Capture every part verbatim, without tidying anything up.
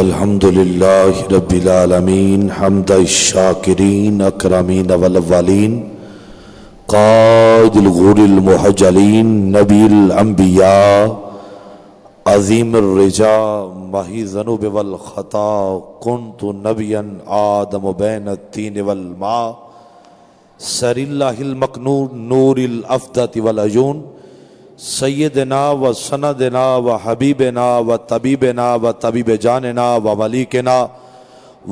الحمدللہ رب العالمین حمد الشاکرین اکرمین والوالین قائد الغر المحجلین نبی الانبیاء عظیم الرجا ماہی ذنوب والخطا کنت نبیا آدم بین التین والماء سر اللہ المکنور نور الافدت والعیون سیدنا و سندنا و حبیبنا و طبیبنا و طبیب جاننا و ملیکنا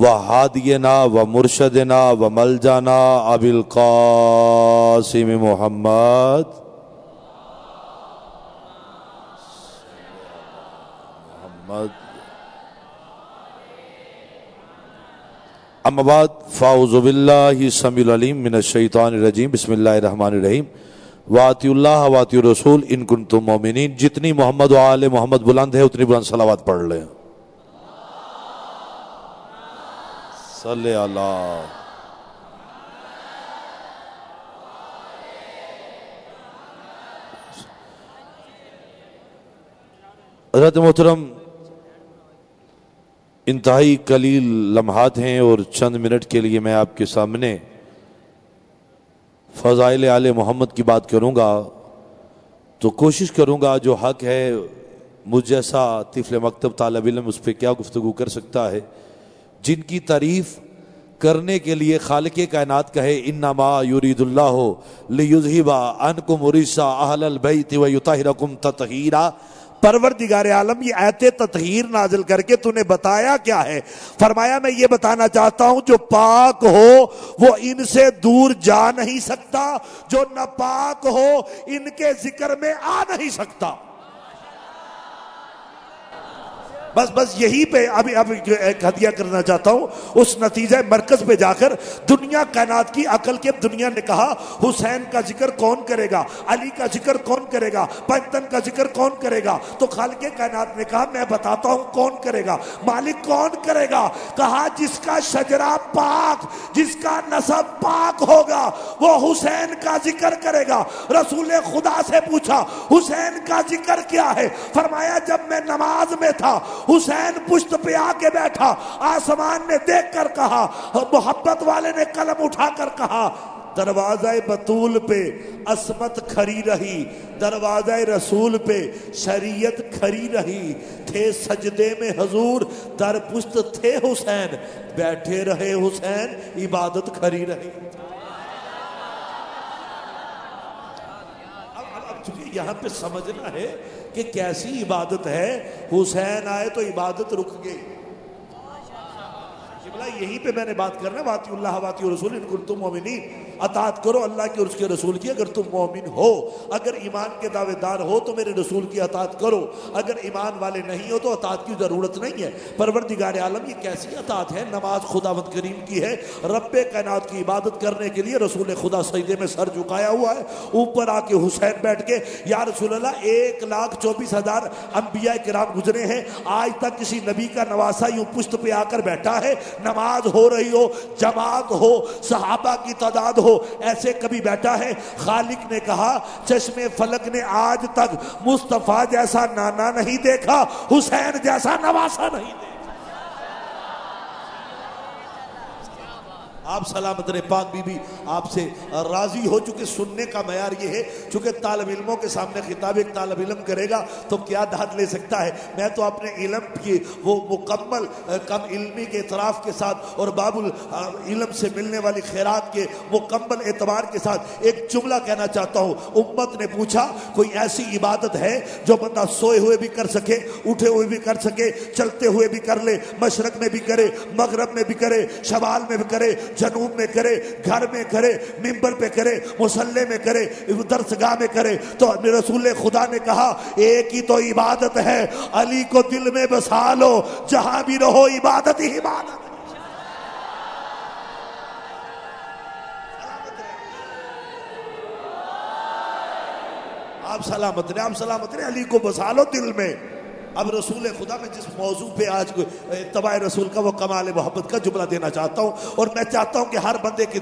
و ہادینا و مرشدنا و ملجانا ابی القاسم محمد محمد اما بعد فاعوذ باللہ السمیع العلیم من الشیطان الرجیم بسم اللہ الرحمن الرحیم واطیع اللہ واطیع رسول ان کنتم مومنین. جتنی محمد و آل محمد بلند ہے اتنی بلند صلوات پڑھ لیں. صلی اللہ. حضرت محترم انتہائی قلیل لمحات ہیں اور چند منٹ کے لیے میں آپ کے سامنے فضائل آل محمد کی بات کروں گا تو کوشش کروں گا جو حق ہے مجھ جیسا طفل مکتب طالب علم اس پہ کیا گفتگو کر سکتا ہے. جن کی تعریف کرنے کے لیے خالق کائنات کہے انما یرید اللہ لیذھب عنکم الرجس اہل البیت ویطہرکم تطہیرا. پروردگار عالم یہ آیت تطہیر نازل کر کے تو نے بتایا کیا ہے؟ فرمایا میں یہ بتانا چاہتا ہوں جو پاک ہو وہ ان سے دور جا نہیں سکتا، جو ناپاک ہو ان کے ذکر میں آ نہیں سکتا. بس بس یہی پہ ابھی اب ایک ہدیہ کرنا چاہتا ہوں. اس نتیجہ مرکز پہ جا کر دنیا کائنات کی عقل کے دنیا نے کہا حسین کا ذکر کون کرے گا، علی کا ذکر کون کرے گا، پنتن کا ذکر کون کرے گا؟ تو خالق کائنات نے کہا میں بتاتا ہوں کون کرے گا. مالک کون کرے گا؟ کہا جس کا شجرہ پاک، جس کا نسب پاک ہوگا وہ حسین کا ذکر کرے گا. رسول خدا سے پوچھا حسین کا ذکر کیا ہے؟ فرمایا جب میں نماز میں تھا حسین پشت پہ آ کے بیٹھا، آسمان نے دیکھ کر کہا، محبت والے نے قلم اٹھا کر کہا دروازہ بطول پہ عصمت کھری رہی، دروازہ رسول پہ شریعت کھری رہی، تھے سجدے میں حضور، در پشت تھے حسین، بیٹھے رہے حسین، عبادت کھری رہی. اب اب چونکہ یہاں پہ سمجھنا ہے کہ کیسی عبادت ہے. حسین آئے تو عبادت رک گئی. یہی پہ میں نے بات کرنا واطیع اللہ واطیع رسول ان کنتم مومنین. اطاعت کرو اللہ کی اور اس کے رسول کی اگر تم مومن ہو. اگر ایمان کے دعوے دار ہو تو میرے رسول کی اطاعت کرو، اگر ایمان والے نہیں ہو تو اطاعت کی ضرورت نہیں ہے. پروردگار عالم یہ کیسی اطاعت ہے؟ نماز خداوند کریم کی ہے، رب کائنات کی عبادت کرنے کے لیے رسول خدا سجدے میں سر جھکایا ہوا ہے. اوپر آ کے حسین بیٹھ کے یا رسول اللہ ایک لاکھ چوبیس ہزار انبیاء کرام گزرے ہیں، آج تک کسی نبی کا نواسہ یوں پشت پہ آ کر بیٹھا ہے؟ نماز ہو رہی ہو، جماعت ہو، صحابہ کی تعداد ہو، ایسے کبھی بیٹھا ہے؟ خالق نے کہا چشم فلک نے آج تک مصطفیٰ جیسا نانا نہیں دیکھا، حسین جیسا نواسا نہیں دیکھا. آپ سلامت رہے پاک بی بی آپ سے راضی ہو. چونکہ سننے کا معیار یہ ہے، چونکہ طالب علموں کے سامنے خطاب ایک طالب علم کرے گا تو کیا داد لے سکتا ہے. میں تو اپنے علم کی وہ مکمل کم علمی کے اعتراف کے ساتھ اور باب العلم سے ملنے والی خیرات کے مکمل اعتبار کے ساتھ ایک جملہ کہنا چاہتا ہوں. امت نے پوچھا کوئی ایسی عبادت ہے جو بندہ سوئے ہوئے بھی کر سکے، اٹھے ہوئے بھی کر سکے، چلتے ہوئے بھی کر لے، مشرق میں بھی کرے، مغرب میں بھی کرے، شمال میں بھی کرے، جنوب میں کرے، گھر میں کرے، ممبر پہ کرے، مسلح میں کرے، درسگاہ میں کرے؟ تو رسول خدا نے کہا ایک ہی تو عبادت ہے، علی کو دل میں بسا لو، جہاں بھی رہو عبادت ہی عبادت. آپ سلامت رہے آپ سلامت رہے علی کو بسا لو دل میں. اب رسول خدا میں جس موضوع پہ آج اتباع رسول کا وہ کمال محبت کا جملہ دینا چاہتا ہوں، اور میں چاہتا ہوں کہ ہر بندے کے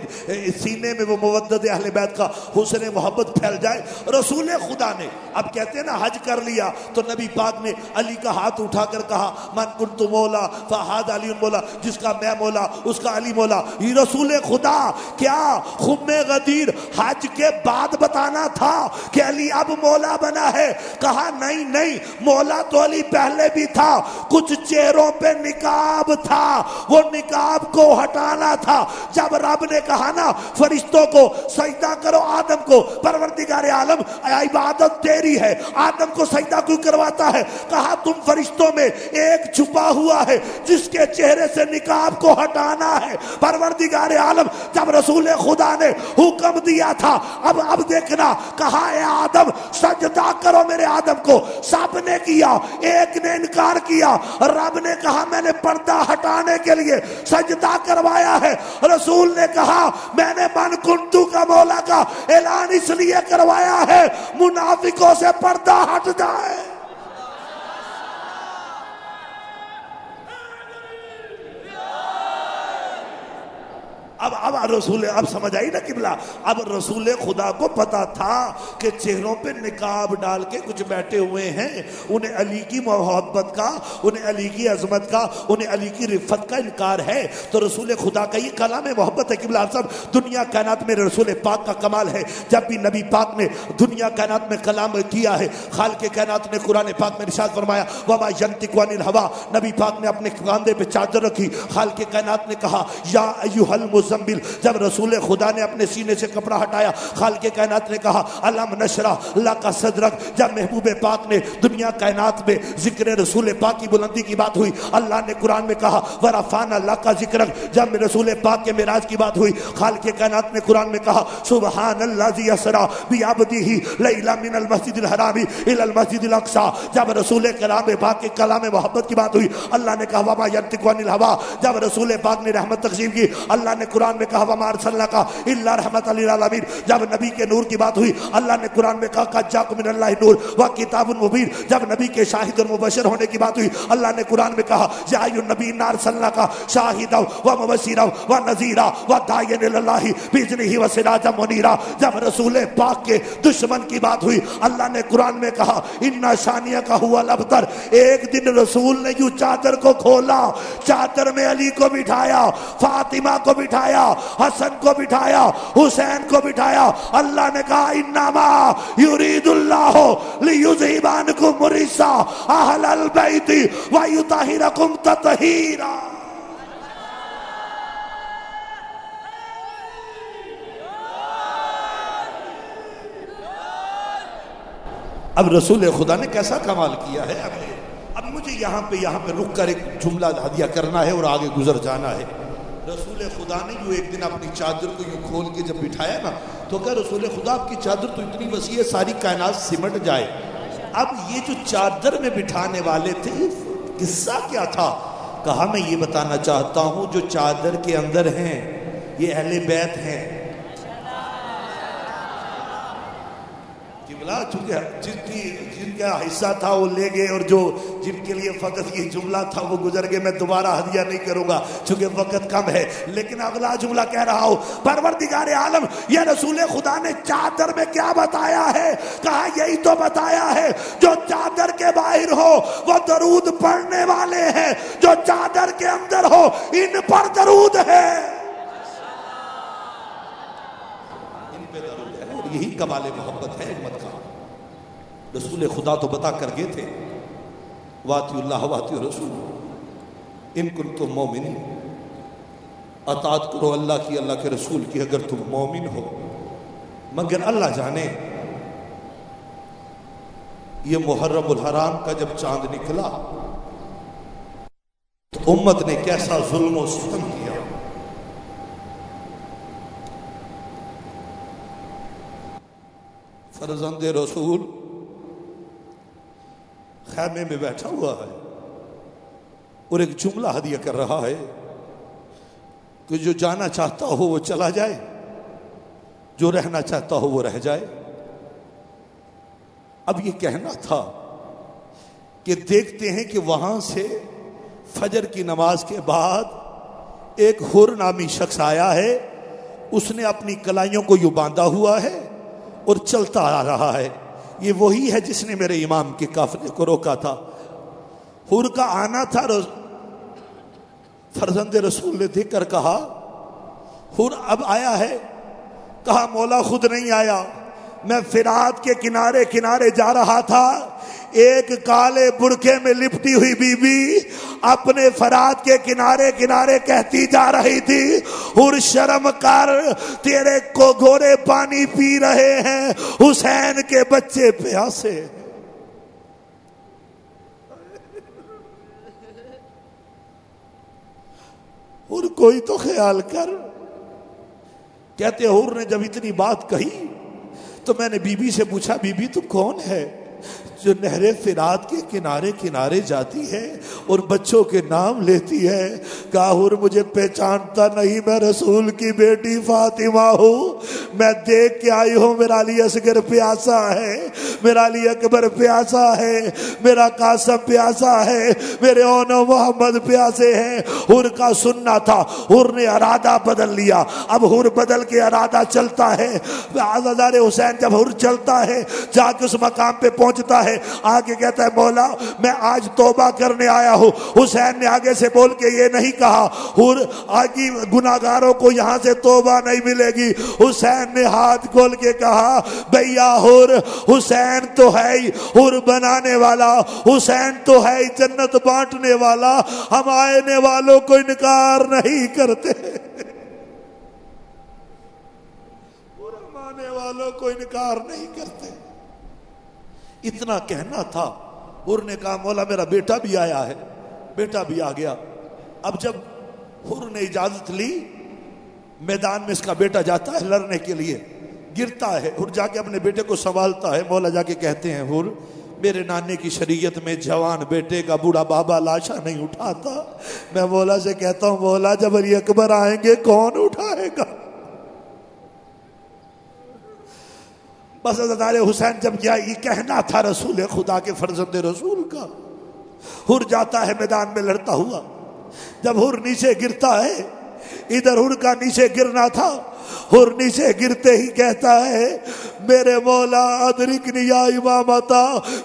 سینے میں وہ مودت اہل بیت کا حسن محبت پھیل جائے۔ رسول خدا نے، اب کہتے ہیں نا حج کر لیا تو نبی پاک نے علی کا ہاتھ اٹھا کر کہا من کنت مولا فہاد علی مولا، جس کا میں مولا اس کا علی مولا۔ یہ رسول خدا کیا خم غدیر حج کے بعد بتانا تھا کہ علی اب مولا بنا ہے؟ کہا نہیں نہیں، مولا تو علی پہلے بھی تھا، کچھ چہروں پہ نقاب تھا، وہ نقاب کو ہٹانا تھا۔ جب رب نے کہا نا فرشتوں کو سجدہ کرو آدم کو، پروردگار عالم عبادت تیری ہے، آدم کو سجدہ کیوں کرواتا ہے؟ کہا تم فرشتوں میں ایک چھپا ہوا ہے جس کے چہرے سے نقاب کو ہٹانا ہے پروردگار عالم۔ جب رسول خدا نے حکم دیا تھا، اب اب دیکھنا، کہا اے آدم سجدہ کرو میرے آدم کو، سب نے کیا، ایک نے انکار کیا۔ رب نے کہا میں نے پردہ ہٹانے کے لیے سجدہ کروایا ہے۔ رسول نے کہا میں نے من کنتو کا مولا کا اعلان اس لیے کروایا ہے منافقوں سے پردہ ہٹ جائے۔ اب اب رسول اب سمجھ آئی نا قبلہ، اب رسول خدا کو پتا تھا کہ چہروں پہ نقاب ڈال کے کچھ بیٹھے ہوئے ہیں، انہیں علی کی محبت کا، انہیں علی کی عظمت کا، انہیں علی کی رفت کا انکار ہے۔ تو رسول خدا کا یہ کلام محبت ہے قبلہ صاحب، دنیا کائنات میں رسول پاک کا کمال ہے۔ جب بھی نبی پاک نے دنیا کائنات میں کلام کیا ہے، خالق کائنات نے قرآن پاک میں ارشاد فرمایا وما ينطق عن الهوى، نبی پاک نے اپنے کاندھے پہ چادر رکھی، خالق کائنات نے کہا یا ایھا المزمل۔ جب رسول خدا نے اپنے سینے سے کپڑا ہٹایا، خالق کائنات نے کہا الم نشرح لک صدرک۔ جب محبوب پاک نے دنیا کائنات میں ذکر رسول پاک کی بلندی کی بات ہوئی، اللہ نے قرآن میں کہا ورفعنا لک ذکرک۔ جب رسول پاک کے معراج کی بات ہوئی، خالق کائنات نے قرآن میں کہا سبحان الذی اسری بعبدہ لیلا من المسجد الحرام الی المسجد الاقصی۔ جب رسول کلام پاک کے کلام محبت کی بات ہوئی، اللہ نے کہا وما ینطق عن الهوی۔ جب رسول پاک نے رحمت تقسیم کی، اللہ نے قرآن میں کہا وما ارسلناک الا رحمۃ للعالمین۔ جب نبی کے نور کی بات ہوئی، اللہ نے قرآن میں کہا قد جاءکم من اللہ نور و کتاب مبین۔ جب نبی کے شاہد اور مبشر ہونے کی بات ہوئی، اللہ نے قرآن میں کہا یا ایھا النبی انا ارسلناک شاہدا و مبشرا و نذیرا و داعیا الی اللہ باذنہ و سراجا منیرا۔ جب رسول پاک کے دشمن کی بات ہوئی، اللہ نے قرآن میں کہا ان شانئک ھو الابتر۔ ایک دن رسول نے یوں چادر کو کھولا، چادر میں علی کو بٹھایا، فاطمہ کو بٹھایا، حسن کو بٹھایا، حسین کو بٹھایا۔ اللہ نے کہا انما یرید اللہ لیذہب عنکم الرجس اہل البیت ویطہرکم تطہیرا۔ اب رسول خدا نے کیسا کمال کیا ہے۔ اب مجھے یہاں پہ یہاں پہ رک کر ایک جملہ ہدیہ کرنا ہے اور آگے گزر جانا ہے۔ رسول خدا نے یوں ایک دن اپنی چادر کو یوں کھول کے جب بٹھایا نا، تو کہا رسول خدا آپ کی چادر تو اتنی وسیع ہے ساری کائنات سمٹ جائے۔ اب یہ جو چادر میں بٹھانے والے تھے، قصہ کیا تھا؟ کہا میں یہ بتانا چاہتا ہوں جو چادر کے اندر ہیں یہ اہل بیت ہیں۔ چونکہ جن کی جن کا حصہ تھا وہ لے گئے، اور جو جن کے لیے فقط یہ جملہ تھا وہ گزر گئے۔ میں دوبارہ ہدیہ نہیں کروں گا چونکہ وقت کم ہے، لیکن اگلا جملہ کہہ رہا ہوں پروردگار عالم، یہ رسول خدا نے چادر میں کیا بتایا ہے؟ کہا یہی تو بتایا ہے جو چادر کے باہر ہو وہ درود پڑھنے والے ہیں، جو چادر کے اندر ہو ان پر درود ہے۔ یہی کمال محبت ہے امت کا۔ رسول خدا تو بتا کر گئے تھے واطیع اللہ واطیع الرسول ان کنتم مومنین، اطاعت کرو اللہ کی اللہ کے رسول کی اگر تم مومن ہو۔ مگر اللہ جانے یہ محرم الحرام کا جب چاند نکلا تو امت نے کیسا ظلم و ستم کیا۔ فرزند رسول خیمے میں بیٹھا ہوا ہے اور ایک جملہ ہدیہ کر رہا ہے کہ جو جانا چاہتا ہو وہ چلا جائے، جو رہنا چاہتا ہو وہ رہ جائے۔ اب یہ کہنا تھا کہ دیکھتے ہیں کہ وہاں سے فجر کی نماز کے بعد ایک حر نامی شخص آیا ہے، اس نے اپنی کلائیوں کو یوں باندھا ہوا ہے اور چلتا آ رہا ہے، یہ وہی ہے جس نے میرے امام کے قافلے کو روکا تھا۔ حر کا آنا تھا، فرزند رسول نے دیکھ کر کہا حر اب آیا ہے، کہا مولا خود نہیں آیا، میں فرات کے کنارے کنارے جا رہا تھا، ایک کالے برقعے میں لپٹی ہوئی بی بی اپنے فرات کے کنارے کنارے کہتی جا رہی تھی، حر شرم کر، تیرے کو گھوڑے پانی پی رہے ہیں، حسین کے بچے پیاسے ہیں۔ حر کوئی تو خیال کر، کہتے حر نے جب اتنی بات کہی تو میں نے بی بی سے پوچھا، بی بی تم کون ہے جو نہر فرات کے کنارے کنارے جاتی ہے اور بچوں کے نام لیتی ہے؟ کہا حر مجھے پہچانتا نہیں، میں رسول کی بیٹی فاطمہ ہوں، میں دیکھ کے آئی ہوں، میرا علی اصغر پیاسا ہے، میرا علی اکبر پیاسا ہے، میرا قاسم پیاسا ہے، میرے اون و محمد پیاسے ہیں۔ حر کا سننا تھا، حر نے ارادہ بدل لیا، اب حر بدل کے ارادہ چلتا ہے۔ ہزار حسین جب حر چلتا ہے جا کے اس مقام پہ پہنچتا ہے، آگے کہتا ہے مولا میں آج توبہ کرنے آیا ہوں۔ حسین نے آگے سے بول کے یہ نہیں کہا حر آگے گناہگاروں کو یہاں سے توبہ نہیں ملے گی، حسین نے ہاتھ کھول کے کہا بھیا حر، حسین تو ہے ہی حر بنانے والا، حسین تو ہے ہی جنت بانٹنے والا، ہم آنے والوں کو انکار نہیں کرتے، ہم آنے والوں کو انکار نہیں کرتے۔ اتنا کہنا تھا، حر نے کہا مولا میرا بیٹا بھی آیا ہے، بیٹا بھی آ گیا۔ اب جب حر نے اجازت لی، میدان میں اس کا بیٹا جاتا ہے لڑنے کے لیے، گرتا ہے، حر جا کے اپنے بیٹے کو سنبھالتا ہے۔ مولا جا کے کہتے ہیں حر میرے نانے کی شریعت میں جوان بیٹے کا بوڑھا بابا لاشا نہیں اٹھاتا، میں مولا سے کہتا ہوں مولا جب علی اکبر آئیں گے کون اٹھائے گا؟ بس حضرت حسین جب یہ کہنا تھا رسول خدا کے فرزند رسول کا، حر جاتا ہے میدان میں لڑتا ہوا۔ جب حر نیچے گرتا ہے، ادھر حر کا نیچے گرنا تھا، حر نیچے گرتے ہی کہتا ہے میرے مولا ادرکنی یا امامتا،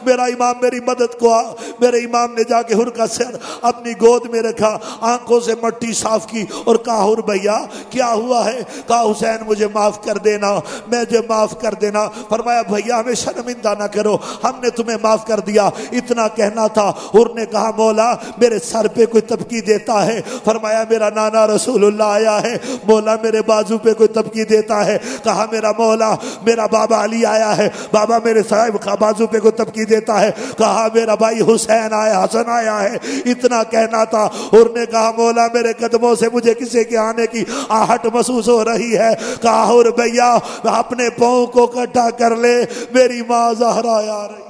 میرا امام میری مدد کو آ۔ میرے امام نے جا کے حر کا سر اپنی گود میں رکھا، آنکھوں سے مٹی صاف کی اور کہا حر بھیا کیا ہوا ہے؟ کہا حسین مجھے معاف کر دینا، مجھے معاف کر دینا۔ فرمایا بھیا ہمیں شرمندہ نہ کرو، ہم نے تمہیں معاف کر دیا، اتنا کہنا تھا۔ حر نے کہا مولا میرے سر پہ کوئی تبکی دیتا ہے؟ فرمایا میرا نانا رسول اللہ آیا ہے۔ مولا میرے بازو پہ کوئی تبکی دیتا ہے؟ کہا میرا مولا میرا بابا علی آیا ہے۔ بابا میرے صاحب بازو پہ کو تبکی دیتا ہے؟ کہا میرا بھائی حسین آیا، حسن آیا ہے، اتنا کہنا تھا۔ حر نے کہا مولا میرے قدموں سے مجھے کسی کے آنے کی آہٹ محسوس ہو رہی ہے۔ کہا حر بھیا اپنے پاؤں کو اکٹھا کر لے، میری ماں زہرا آ رہی ہے۔